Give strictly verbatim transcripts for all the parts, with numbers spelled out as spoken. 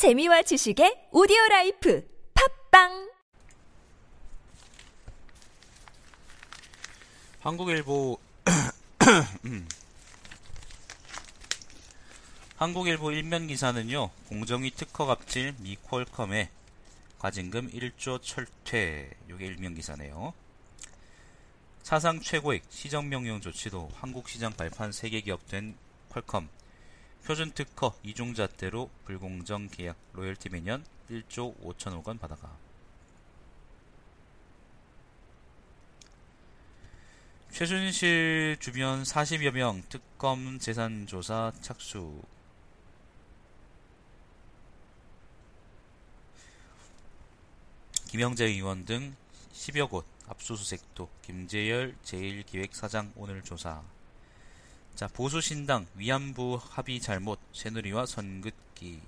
재미와 지식의 오디오라이프 팝빵. 한국일보 한국일보 일면 기사는요, 공정위 특허 갑질 미퀄컴에 과징금 일 조 철퇴. 요게 일면 기사네요. 사상 최고액 시정명령 조치도 한국시장 발판 세 개 기업 된 퀄컴. 표준 특허 이중잣대로 불공정 계약 로열티 매년 일 조 오천억 원 받아가. 최순실 주변 사십여 명 특검 재산조사 착수. 김영재 의원 등 십여 곳 압수수색도. 김재열 제일기획 사장 오늘 조사. 자, 보수신당 위안부 합의 잘못, 새누리와 선긋기.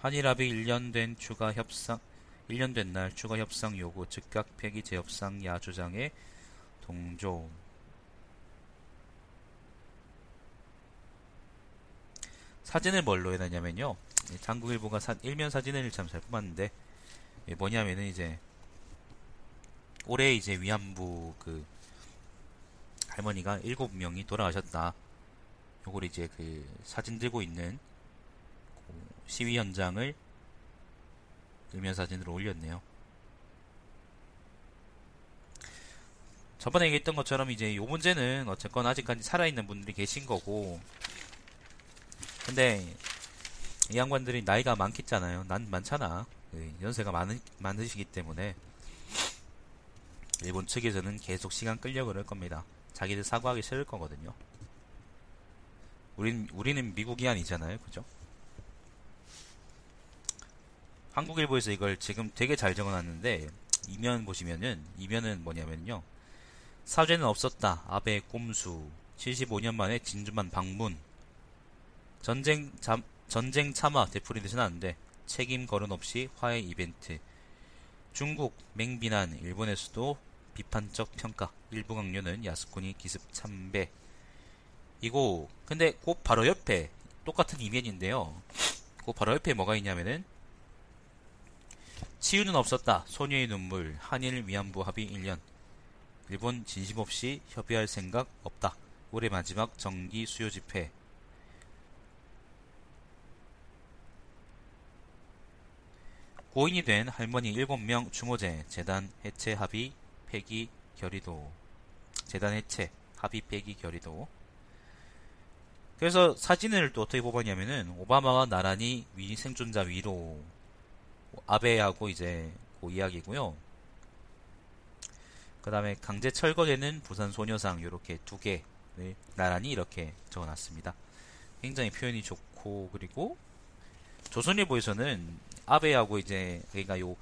한일합의 일 년 된 추가 협상, 일 년 된 날 추가 협상 요구, 즉각 폐기 재협상 야주장의 동조. 사진을 뭘로 해놨냐면요, 한국일보가 사, 일면 사진을 참 잘 뽑았는데, 뭐냐면은 이제, 올해 이제 위안부 그, 할머니가 일곱 명이 돌아가셨다. 요걸 이제 그 사진 들고 있는 시위 현장을 일면 사진으로 올렸네요. 저번에 얘기했던 것처럼 이제 요 문제는 어쨌건 아직까지 살아있는 분들이 계신 거고, 근데 이 양반들이 나이가 많겠잖아요. 난 많잖아. 연세가 많은, 많으시기 때문에 일본 측에서는 계속 시간 끌려 그럴 겁니다. 자기들 사과하기 싫을 거거든요. 우린, 우리는 미국이 아니잖아요. 그죠? 한국일보에서 이걸 지금 되게 잘 적어놨는데, 이면 보시면은, 이면은 뭐냐면요, 사죄는 없었다. 아베 꼼수. 칠십오 년 만에 진주만 방문. 전쟁, 잠, 전쟁 참아 되풀이 되진 않는데 책임 거론 없이 화해 이벤트. 중국 맹비난. 일본에서도 비판적 평가. 일부 강요는 야스쿠니 기습 참배. 이거 근데 곧 바로 옆에 똑같은 이면인데요, 곧 바로 옆에 뭐가 있냐면은, 치유는 없었다. 소녀의 눈물. 한일 위안부 합의 일 년. 일본 진심 없이 협의할 생각 없다. 올해 마지막 정기 수요 집회. 고인이 된 할머니 일곱 명 추모제. 재단 해체 합의 폐기 결의도. 재단 해체 합의 폐기 결의도. 그래서 사진을 또 어떻게 뽑았냐면은, 오바마와 나란히 위, 생존자 위로. 아베하고 이제 그 이야기고요. 그 다음에 강제 철거되는 부산 소녀상, 요렇게 두 개를 나란히 이렇게 적어놨습니다. 굉장히 표현이 좋고. 그리고 조선일보에서는 아베하고 이제, 그러니까 요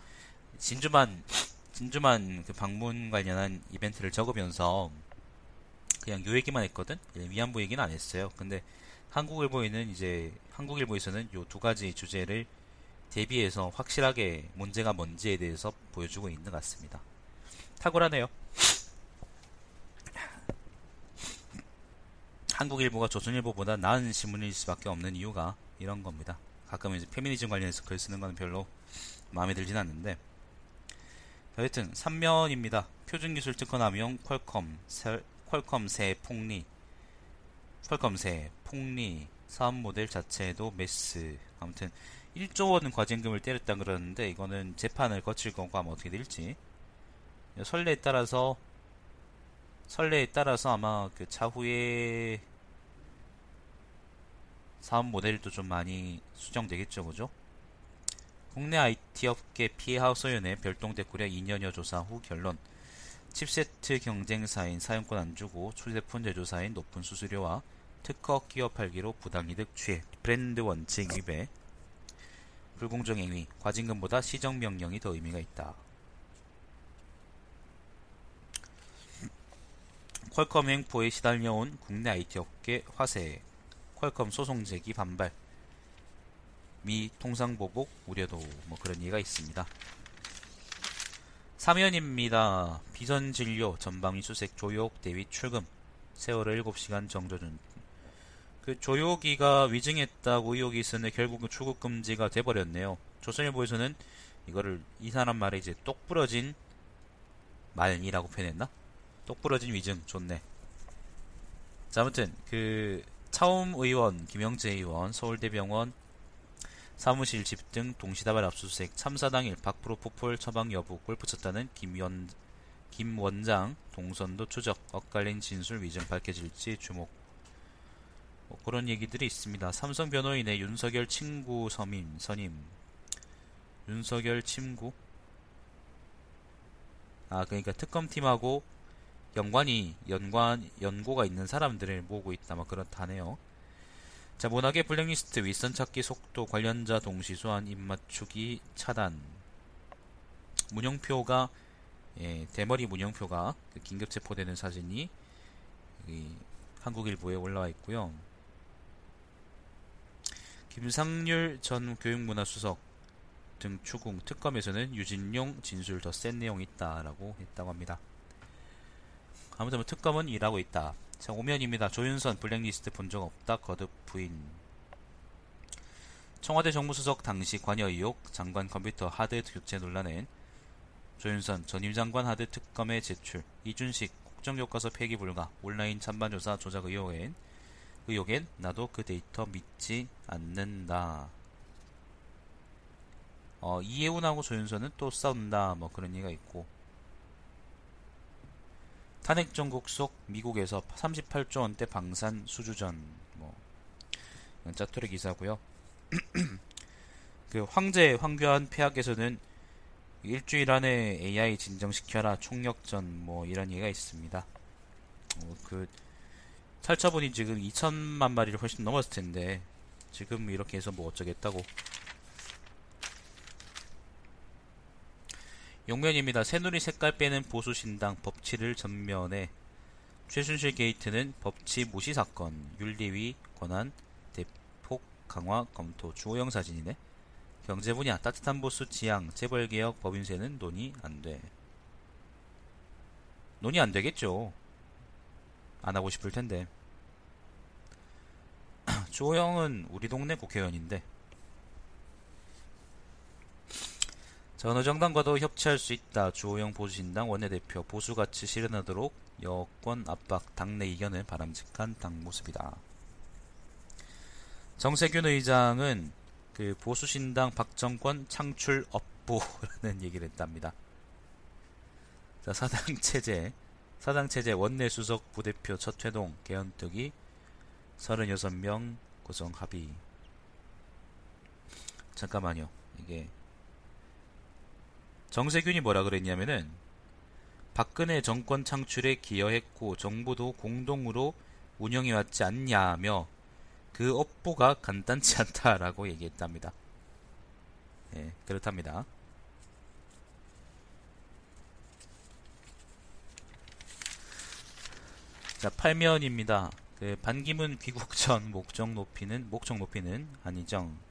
진주만 진주만 그 방문 관련한 이벤트를 적으면서 그냥 요 얘기만 했거든. 위안부 얘기는 안 했어요. 근데 한국일보에는 이제 한국일보에서는 요 두 가지 주제를 대비해서 확실하게 문제가 뭔지에 대해서 보여주고 있는 것 같습니다. 탁월하네요. 한국일보가 조선일보보다 나은 신문일 수밖에 없는 이유가 이런 겁니다. 가끔 이제 페미니즘 관련해서 글 쓰는 건 별로 마음에 들진 않는데, 여하튼 삼면입니다. 표준기술 특허 남용. 퀄컴 세, 퀄컴 세 폭리. 퀄컴 세 폭리. 사업 모델 자체도 메스. 아무튼 일 조 원 과징금을 때렸다 그러는데, 이거는 재판을 거칠 거고 아마 어떻게 될지. 선례에 따라서, 선례에 따라서 아마 그 차후에 사업 모델도 좀 많이 수정되겠죠, 그죠? 국내 아이티 업계 피해 하소연의 별똥대꾸려 이 년여 조사 후 결론. 칩세트 경쟁사인 사용권 안 주고 출제품 제조사인 높은 수수료와 특허 끼어 팔기로 부당이득 취해. 브랜드 원칙 위배. 불공정 행위. 과징금보다 시정명령이 더 의미가 있다. 퀄컴 횡포에 시달려온 국내 아이티 업계 화세. 퀄컴 소송 제기 반발. 미 통상보복 우려도. 뭐 그런 얘기가 있습니다. 사면입니다. 비선진료, 전방위 수색, 조욕, 대위 출금, 세월호 일곱 시간 정조준. 그 조욕이가 위증했다고 의혹이 있었는데 결국은 출국 금지가 돼버렸네요. 조선일보에서는 이거를 이 사람 말에 이제 똑부러진 말이라고 표현했나? 똑부러진 위증, 좋네. 자, 아무튼 그 차움 의원, 김영재 의원, 서울대병원 사무실 집 등 동시다발 압수수색, 참사 당일 박프로 포폴 처방 여부, 골프 쳤다는 김원, 김 원장 동선도 추적, 엇갈린 진술 위증 밝혀질지 주목. 뭐 그런 얘기들이 있습니다. 삼성 변호인의 윤석열 친구 서민, 선임. 윤석열 친구? 아, 그러니까 특검팀하고 연관이, 연관, 연고가 있는 사람들을 모으고 있다. 막 그렇다네요. 자, 문학의 블랙리스트, 윗선 찾기 속도, 관련자 동시 소환, 입맞추기 차단. 문영표가, 예, 대머리 문영표가 그 긴급 체포되는 사진이 이, 한국일보에 올라와 있고요. 김상률 전 교육문화수석 등 추궁, 특검에서는 유진용 진술 더 센 내용이 있다라고 했다고 합니다. 아무튼 뭐 특검은 일하고 있다. 자, 오면입니다. 조윤선 블랙리스트 본 적 없다. 거듭 부인. 청와대 정무수석 당시 관여 의혹, 장관 컴퓨터 하드 교체 논란엔 조윤선 전임 장관 하드 특검에 제출, 이준식 국정교과서 폐기 불가, 온라인 찬반조사 조작 의혹엔 의혹엔 나도 그 데이터 믿지 않는다. 어, 이해훈하고 조윤선은 또 싸운다. 뭐 그런 얘기가 있고. 탄핵 정국 속 미국에서 삼십팔조 원대 방산 수주전, 뭐 짜투리 기사고요. 그 황제 황교안 폐하께서는 일주일 안에 에이아이 진정시켜라, 총력전, 뭐 이런 얘기가 있습니다. 어, 그 살처분이 지금 이천만 마리를 훨씬 넘었을 텐데 지금 이렇게 해서 뭐 어쩌겠다고. 용면입니다. 새누리 색깔 빼는 보수신당 법치를 전면에, 최순실 게이트는 법치 무시 사건, 윤리위 권한 대폭 강화 검토, 주호영 사진이네. 경제 분야 따뜻한 보수 지향, 재벌개혁 법인세는 논의 안돼. 논의 안되겠죠. 안하고 싶을텐데. 주호영은 우리 동네 국회의원인데. 자, 어느 정당과도 협치할 수 있다. 주호영 보수신당 원내대표, 보수가치 실현하도록 여권 압박, 당내 이견을 바람직한 당 모습이다. 정세균 의장은 그 보수신당 박정권 창출 업보라는 얘기를 했답니다. 자, 사당체제, 사당체제 원내수석 부대표 첫 회동, 개헌특위 삼십육 명 구성 합의. 잠깐만요. 이게 정세균이 뭐라 그랬냐면은 박근혜 정권 창출에 기여했고 정부도 공동으로 운영해왔지 않냐며 그 업보가 간단치 않다라고 얘기했답니다. 예, 그렇답니다. 자, 팔면입니다. 그 반기문 귀국 전 목적 높이는, 목적 높이는 안희정.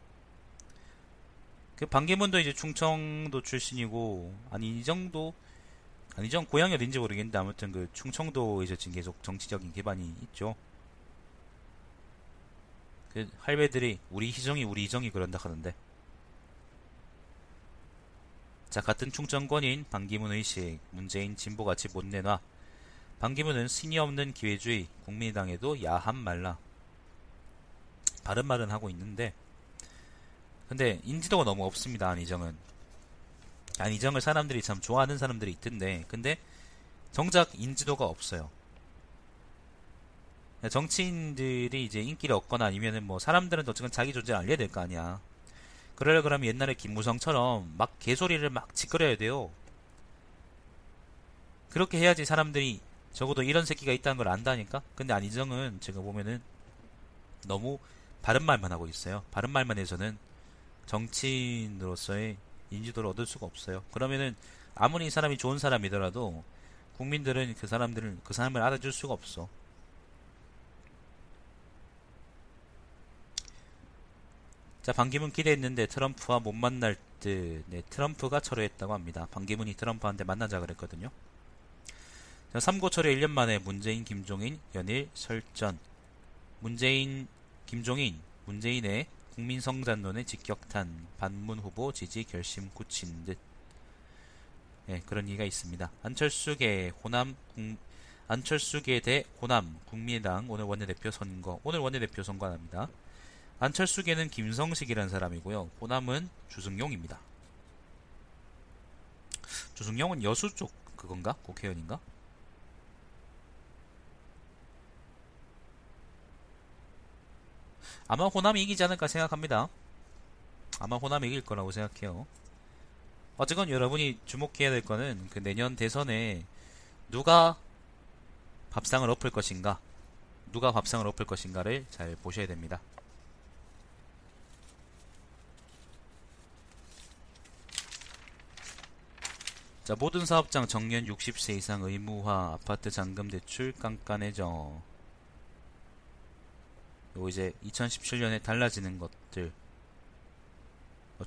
그 반기문도 이제 충청도 출신이고, 안희정도, 안희정 고향이 어딘지 모르겠는데 아무튼 그 충청도에서 지금 계속 정치적인 기반이 있죠. 그 할배들이 우리 희정이 우리 희정이 그런다 하던데. 자, 같은 충청권인 반기문 의식, 문재인 진보같이 못 내놔. 반기문은 신이 없는 기회주의, 국민의당에도 야한 말라. 바른 말은 하고 있는데. 근데 인지도가 너무 없습니다. 안희정은, 안희정을 사람들이 참 좋아하는 사람들이 있던데 근데 정작 인지도가 없어요. 정치인들이 이제 인기를 얻거나 아니면은 뭐 사람들은 어쨌든 자기 존재를 알려야 될 거 아니야. 그러려 그러면 옛날에 김무성처럼 막 개소리를 막 짓거려야 돼요. 그렇게 해야지 사람들이 적어도 이런 새끼가 있다는 걸 안다니까. 근데 안희정은 제가 보면은 너무 바른 말만 하고 있어요. 바른 말만 해서는 정치인으로서의 인지도를 얻을 수가 없어요. 그러면은 아무리 이 사람이 좋은 사람이더라도 국민들은 그 사람들을 그 사람을 알아줄 수가 없어. 자, 반기문 기대했는데 트럼프와 못 만날 듯. 네, 트럼프가 철회했다고 합니다. 반기문이 트럼프한테 만나자 그랬거든요. 자, 삼 고 철회 일 년 만에 문재인, 김종인 연일 설전. 문재인, 김종인, 문재인의 국민성장론에 직격탄, 반문 후보 지지 결심 굳힌 듯. 예, 그런 얘기가 있습니다. 안철수계 호남 국, 안철수계 대 호남 국민의당 오늘 원내대표 선거. 오늘 원내대표 선거 합니다. 안철수계는 김성식이라는 사람이고요. 호남은 주승용입니다. 주승용은 여수 쪽 그건가? 국회의원인가? 아마 호남이 이기지 않을까 생각합니다. 아마 호남이 이길 거라고 생각해요. 어쨌건 여러분이 주목해야 될 거는 그 내년 대선에 누가 밥상을 엎을 것인가, 누가 밥상을 엎을 것인가를 잘 보셔야 됩니다. 자, 모든 사업장 정년 육십 세 이상 의무화, 아파트 잔금 대출 깐깐해져. 그리고 이제 이천십칠 년에 달라지는 것들.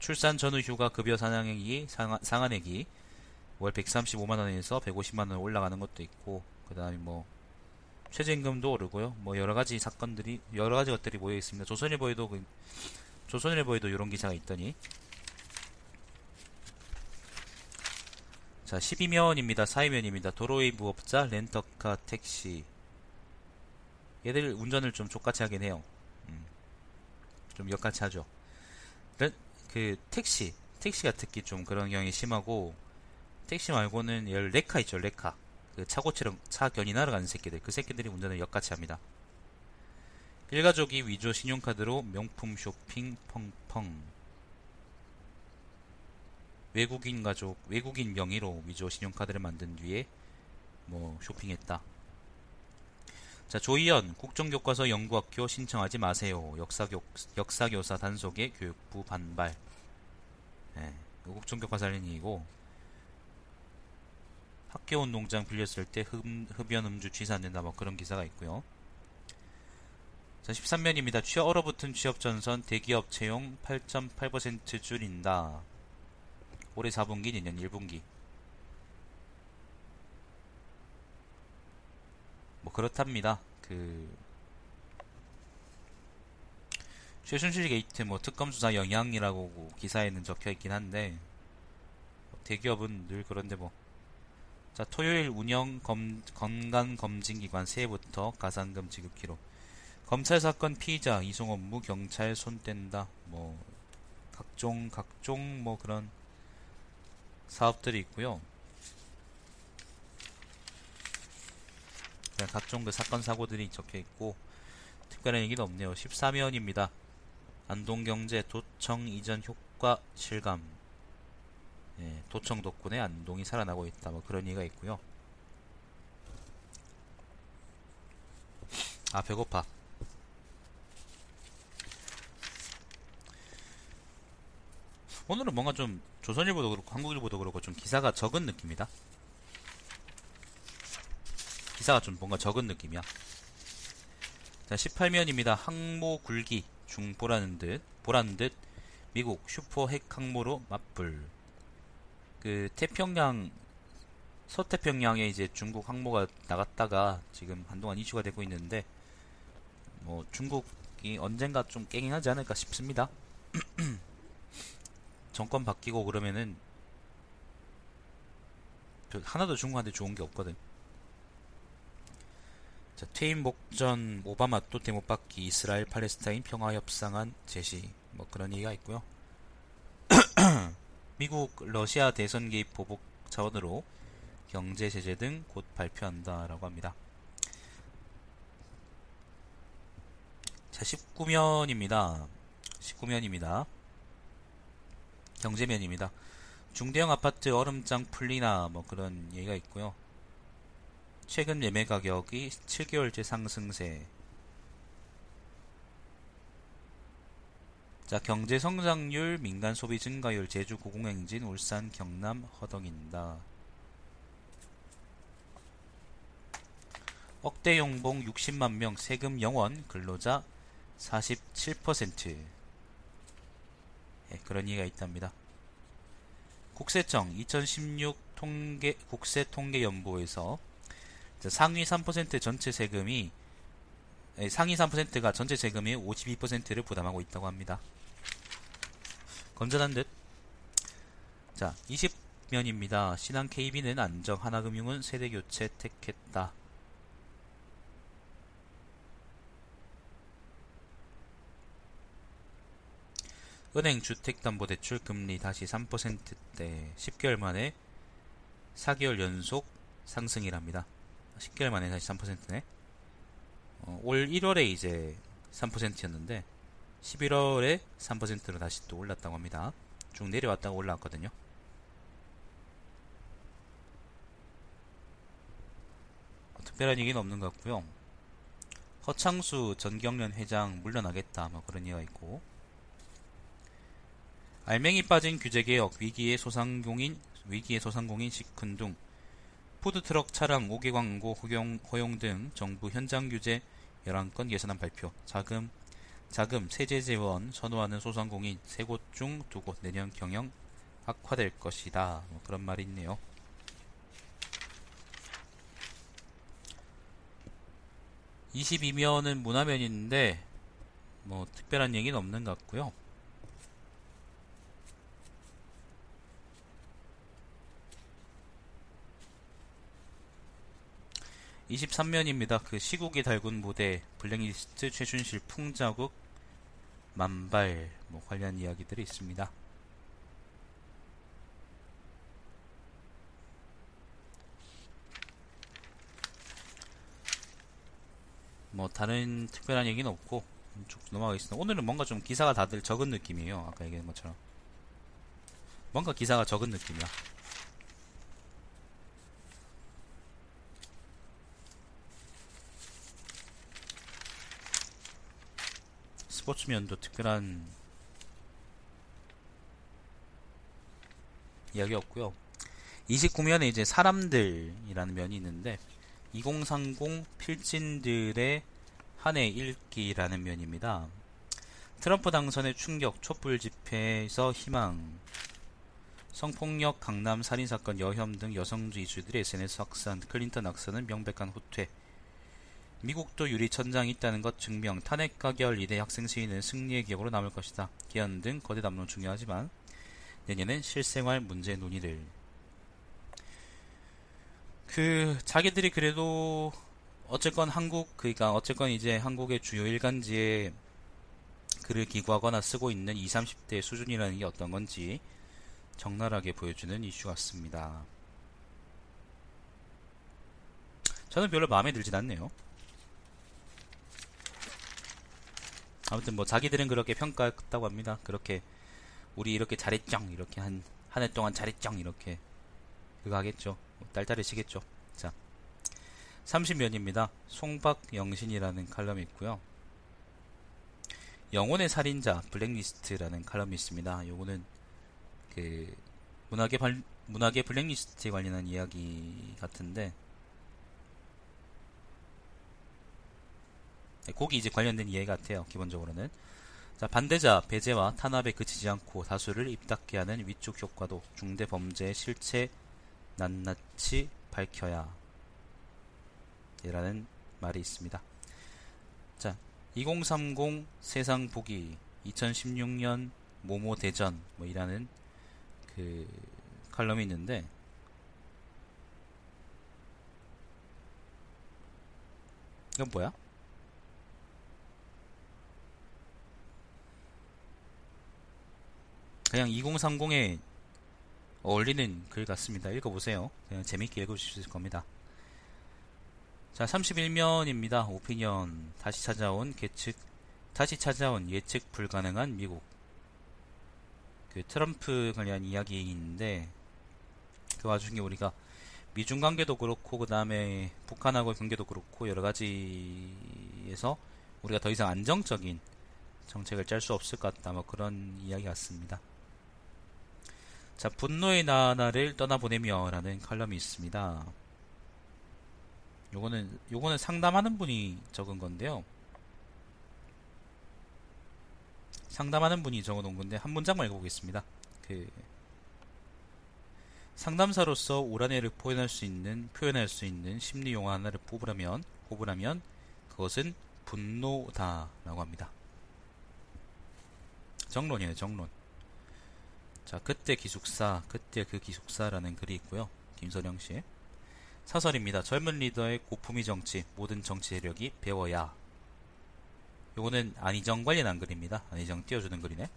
출산 전후 휴가 급여 상한액이, 상한액이 월 백삼십오만 원에서 백오십만 원 올라가는 것도 있고, 그 다음에 뭐 최저임금도 오르고요. 뭐 여러가지 사건들이, 여러가지 것들이 모여있습니다. 조선일보에도 그, 조선일보에도 이런 기사가 있더니. 자, 십이 면입니다. 사 면입니다. 도로의 무업자, 렌터카, 택시. 얘들 운전을 좀 족같이 하긴 해요. 음. 좀 역같이 하죠. 렌, 그 택시, 택시가 특히 좀 그런 경향이 심하고, 택시 말고는 열 레카 있죠, 레카. 그 차고치랑 차 견인하러 가는 새끼들, 그 새끼들이 운전을 역같이 합니다. 일가족이 위조 신용카드로 명품 쇼핑 펑펑. 외국인 가족, 외국인 명의로 위조 신용카드를 만든 뒤에 뭐 쇼핑했다. 자, 조희연 국정교과서 연구학교 신청하지 마세요. 역사교, 역사교사 단속에 교육부 반발. 네, 국정교과서 알린 얘기고, 학교온 농장 빌렸을 때 흡, 흡연 음주 취사 안 된다, 뭐 그런 기사가 있고요. 자, 십삼 면입니다. 취업 얼어붙은 취업 전선, 대기업 채용 팔 점 팔 퍼센트 줄인다. 올해 사 분기, 내년 일 분기. 뭐 그렇답니다. 그 최순실 게이트 뭐 특검 수사 영향이라고 기사에는 적혀 있긴 한데, 대기업은 늘 그런데 뭐. 자, 토요일 운영 검, 건강 검진 기관 새해부터 가산금 지급 기록. 검찰 사건 피의자 이송 업무 경찰 손 뗀다. 뭐 각종 각종 뭐 그런 사업들이 있고요. 각종 그 사건 사고들이 적혀있고 특별한 얘기도 없네요. 십사 면입니다. 안동경제 도청 이전 효과 실감. 예, 도청 덕분에 안동이 살아나고 있다, 뭐 그런 얘기가 있고요. 아, 배고파. 오늘은 뭔가 좀 조선일보도 그렇고 한국일보도 그렇고 좀 기사가 적은 느낌이다. 기사가 좀 뭔가 적은 느낌이야. 자, 십팔 면입니다. 항모 굴기 중 보라는 듯, 보라는 듯 미국 슈퍼 핵 항모로 맞불. 그 태평양, 서태평양에 이제 중국 항모가 나갔다가 지금 한동안 이슈가 되고 있는데, 뭐 중국이 언젠가 좀 깽행하지 않을까 싶습니다. 정권 바뀌고 그러면은 하나도 중국한테 좋은 게 없거든. 자, 퇴임 목전 오바마 또 대못 받기, 이스라엘 팔레스타인 평화 협상안 제시, 뭐 그런 얘기가 있고요. 미국 러시아 대선 개입 보복 차원으로 경제 제재 등 곧 발표한다라고 합니다. 자, 십구 면입니다. 십구 면입니다. 경제면입니다. 중대형 아파트 얼음장 풀리나, 뭐 그런 얘기가 있고요. 최근 매매 가격이 칠 개월째 상승세. 자, 경제 성장률, 민간 소비 증가율, 제주 고공행진, 울산, 경남 허덕인다. 억대 연봉 육십만 명, 세금 영원, 근로자 사십칠 퍼센트. 예, 그런 얘기가 있답니다. 국세청 이천십육 통계, 국세통계연보에서 상위 삼 퍼센트 전체 세금이 상위 삼 퍼센트가 전체 세금의 오십이 퍼센트를 부담하고 있다고 합니다. 건전한 듯. 자, 이십 면입니다. 신한 케이비는 안정, 하나금융은 세대교체 택했다. 은행 주택담보대출 금리 다시 삼 퍼센트대, 십 개월 만에 사 개월 연속 상승이랍니다. 십 개월 만에 다시 삼 퍼센트네. 어, 올 일월에 이제 삼 퍼센트였는데 십일월에 삼 퍼센트로 다시 또 올랐다고 합니다. 쭉 내려왔다가 올라왔거든요. 특별한 얘기는 없는 것 같고요. 허창수 전경련 회장 물러나겠다, 뭐 그런 얘기가 있고, 알맹이 빠진 규제개혁 위기의 소상공인 위기의 소상공인 시큰둥, 푸드트럭 차량 오 개 광고 허용, 허용 등 정부 현장 규제 열한 건 예산안 발표. 자금, 자금 세제 지원 선호하는 소상공인 세 곳 중 두 곳 내년 경영 악화될 것이다, 뭐 그런 말이 있네요. 이십이 면은 문화면인데 뭐 특별한 얘기는 없는 것 같고요. 이십삼 면입니다. 그 시국이 달군 무대, 블랙리스트, 최순실 풍자국, 만발, 뭐 관련 이야기들이 있습니다. 뭐 다른 특별한 얘기는 없고 쭉 넘어가겠습니다. 오늘은 뭔가 좀 기사가 다들 적은 느낌이에요. 아까 얘기한 것처럼 뭔가 기사가 적은 느낌이야. 스포츠면도 특별한 이야기 없고요. 이십구 면에 이제 사람들이라는 면이 있는데 이공삼공 필진들의 한 해 읽기라는 면입니다. 트럼프 당선의 충격, 촛불 집회에서 희망, 성폭력, 강남 살인사건, 여혐 등 여성주 이슈들의 에스엔에스 확산, 클린턴 낙선은 명백한 후퇴, 미국도 유리천장이 있다는 것 증명, 탄핵 가결 이대 학생 시위는 승리의 기억으로 남을 것이다, 개헌 등 거대 담론 중요하지만 내년엔 실생활 문제 논의를. 그 자기들이 그래도 어쨌건 한국, 그러니까 어쨌건 이제 한국의 주요 일간지에 글을 기고하거나 쓰고 있는 이십, 삼십 대의 수준이라는 게 어떤 건지 적나라하게 보여주는 이슈 같습니다. 저는 별로 마음에 들진 않네요. 아무튼 뭐 자기들은 그렇게 평가했다고 합니다. 그렇게 우리 이렇게 잘했쩡, 이렇게 한 한 해 동안 잘했쩡, 이렇게 그거 하겠죠. 딸딸해지겠죠. 자, 삼십 면입니다. 송박영신이라는 칼럼이 있고요. 영혼의 살인자 블랙리스트라는 칼럼이 있습니다. 요거는 그 문학의 발, 문학의 블랙리스트에 관련한 이야기 같은데, 거기 이제 관련된 이야기 같아요. 기본적으로는. 자, 반대자 배제와 탄압에 그치지 않고 다수를 입닫게 하는 위축 효과도 중대 범죄의 실체 낱낱이 밝혀야 이라는 말이 있습니다. 자, 이공삼공 세상 보기, 이천십육 년 모모 대전 뭐 이라는 그 칼럼이 있는데, 이건 뭐야? 그냥 이공삼공에 어울리는 글 같습니다. 읽어보세요. 그냥 재밌게 읽어주실 수 있을 겁니다. 자, 삼십일 면입니다. 오피니언, 다시 찾아온 계측, 다시 찾아온 예측 불가능한 미국. 그 트럼프 관련 이야기인데, 그 와중에 우리가 미중 관계도 그렇고, 그 다음에 북한하고의 관계도 그렇고, 여러 가지에서 우리가 더 이상 안정적인 정책을 짤 수 없을 것 같다, 뭐 그런 이야기 같습니다. 자, 분노의 나날을 떠나보내며 라는 칼럼이 있습니다. 요거는, 요거는 상담하는 분이 적은 건데요. 상담하는 분이 적어놓은 건데 한 문장만 읽어보겠습니다. 그 상담사로서 오란애를 표현할 수 있는 표현할 수 있는 심리 용어 하나를 뽑으라면 뽑으라면 그것은 분노다라고 합니다. 정론이에요, 정론. 자, 그때 기숙사, 그때 그 기숙사라는 글이 있고요. 김선영 씨 사설입니다. 젊은 리더의 고품위 정치, 모든 정치 세력이 배워야. 요거는 안희정 관련한 글입니다. 안희정 띄워주는 글이네.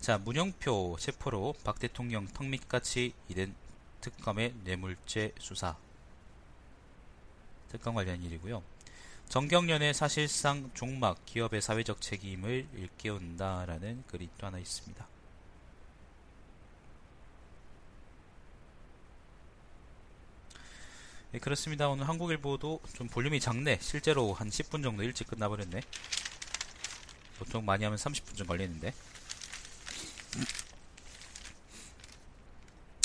자, 문영표 체포로 박 대통령 턱밑같이 이른 특검의 뇌물죄 수사. 특검 관련 일이고요. 정경련의 사실상 종막, 기업의 사회적 책임을 일깨운다라는 글이 또 하나 있습니다. 네, 그렇습니다. 오늘 한국일보도 좀 볼륨이 작네. 실제로 한 십 분 정도 일찍 끝나버렸네. 보통 많이 하면 삼십 분 좀 걸리는데.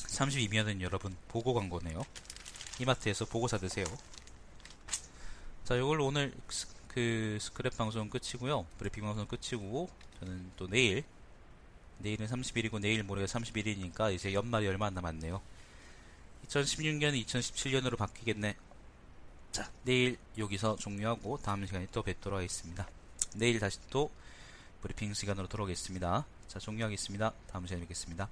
삼십이 면은 여러분 보고 광고네요. 이마트에서 보고 사드세요. 자, 이걸로 오늘 그 스크랩 방송은 끝이고요. 브리핑 방송은 끝이고, 저는 또 내일, 내일은 삼십 일이고 내일 모레가 삼십일 일이니까 이제 연말이 얼마 안 남았네요. 이천십육 년, 이천십칠 년으로 바뀌겠네. 자, 내일 여기서 종료하고 다음 시간에 또 뵙도록 하겠습니다. 내일 다시 또 브리핑 시간으로 돌아오겠습니다. 자, 종료하겠습니다. 다음 시간에 뵙겠습니다.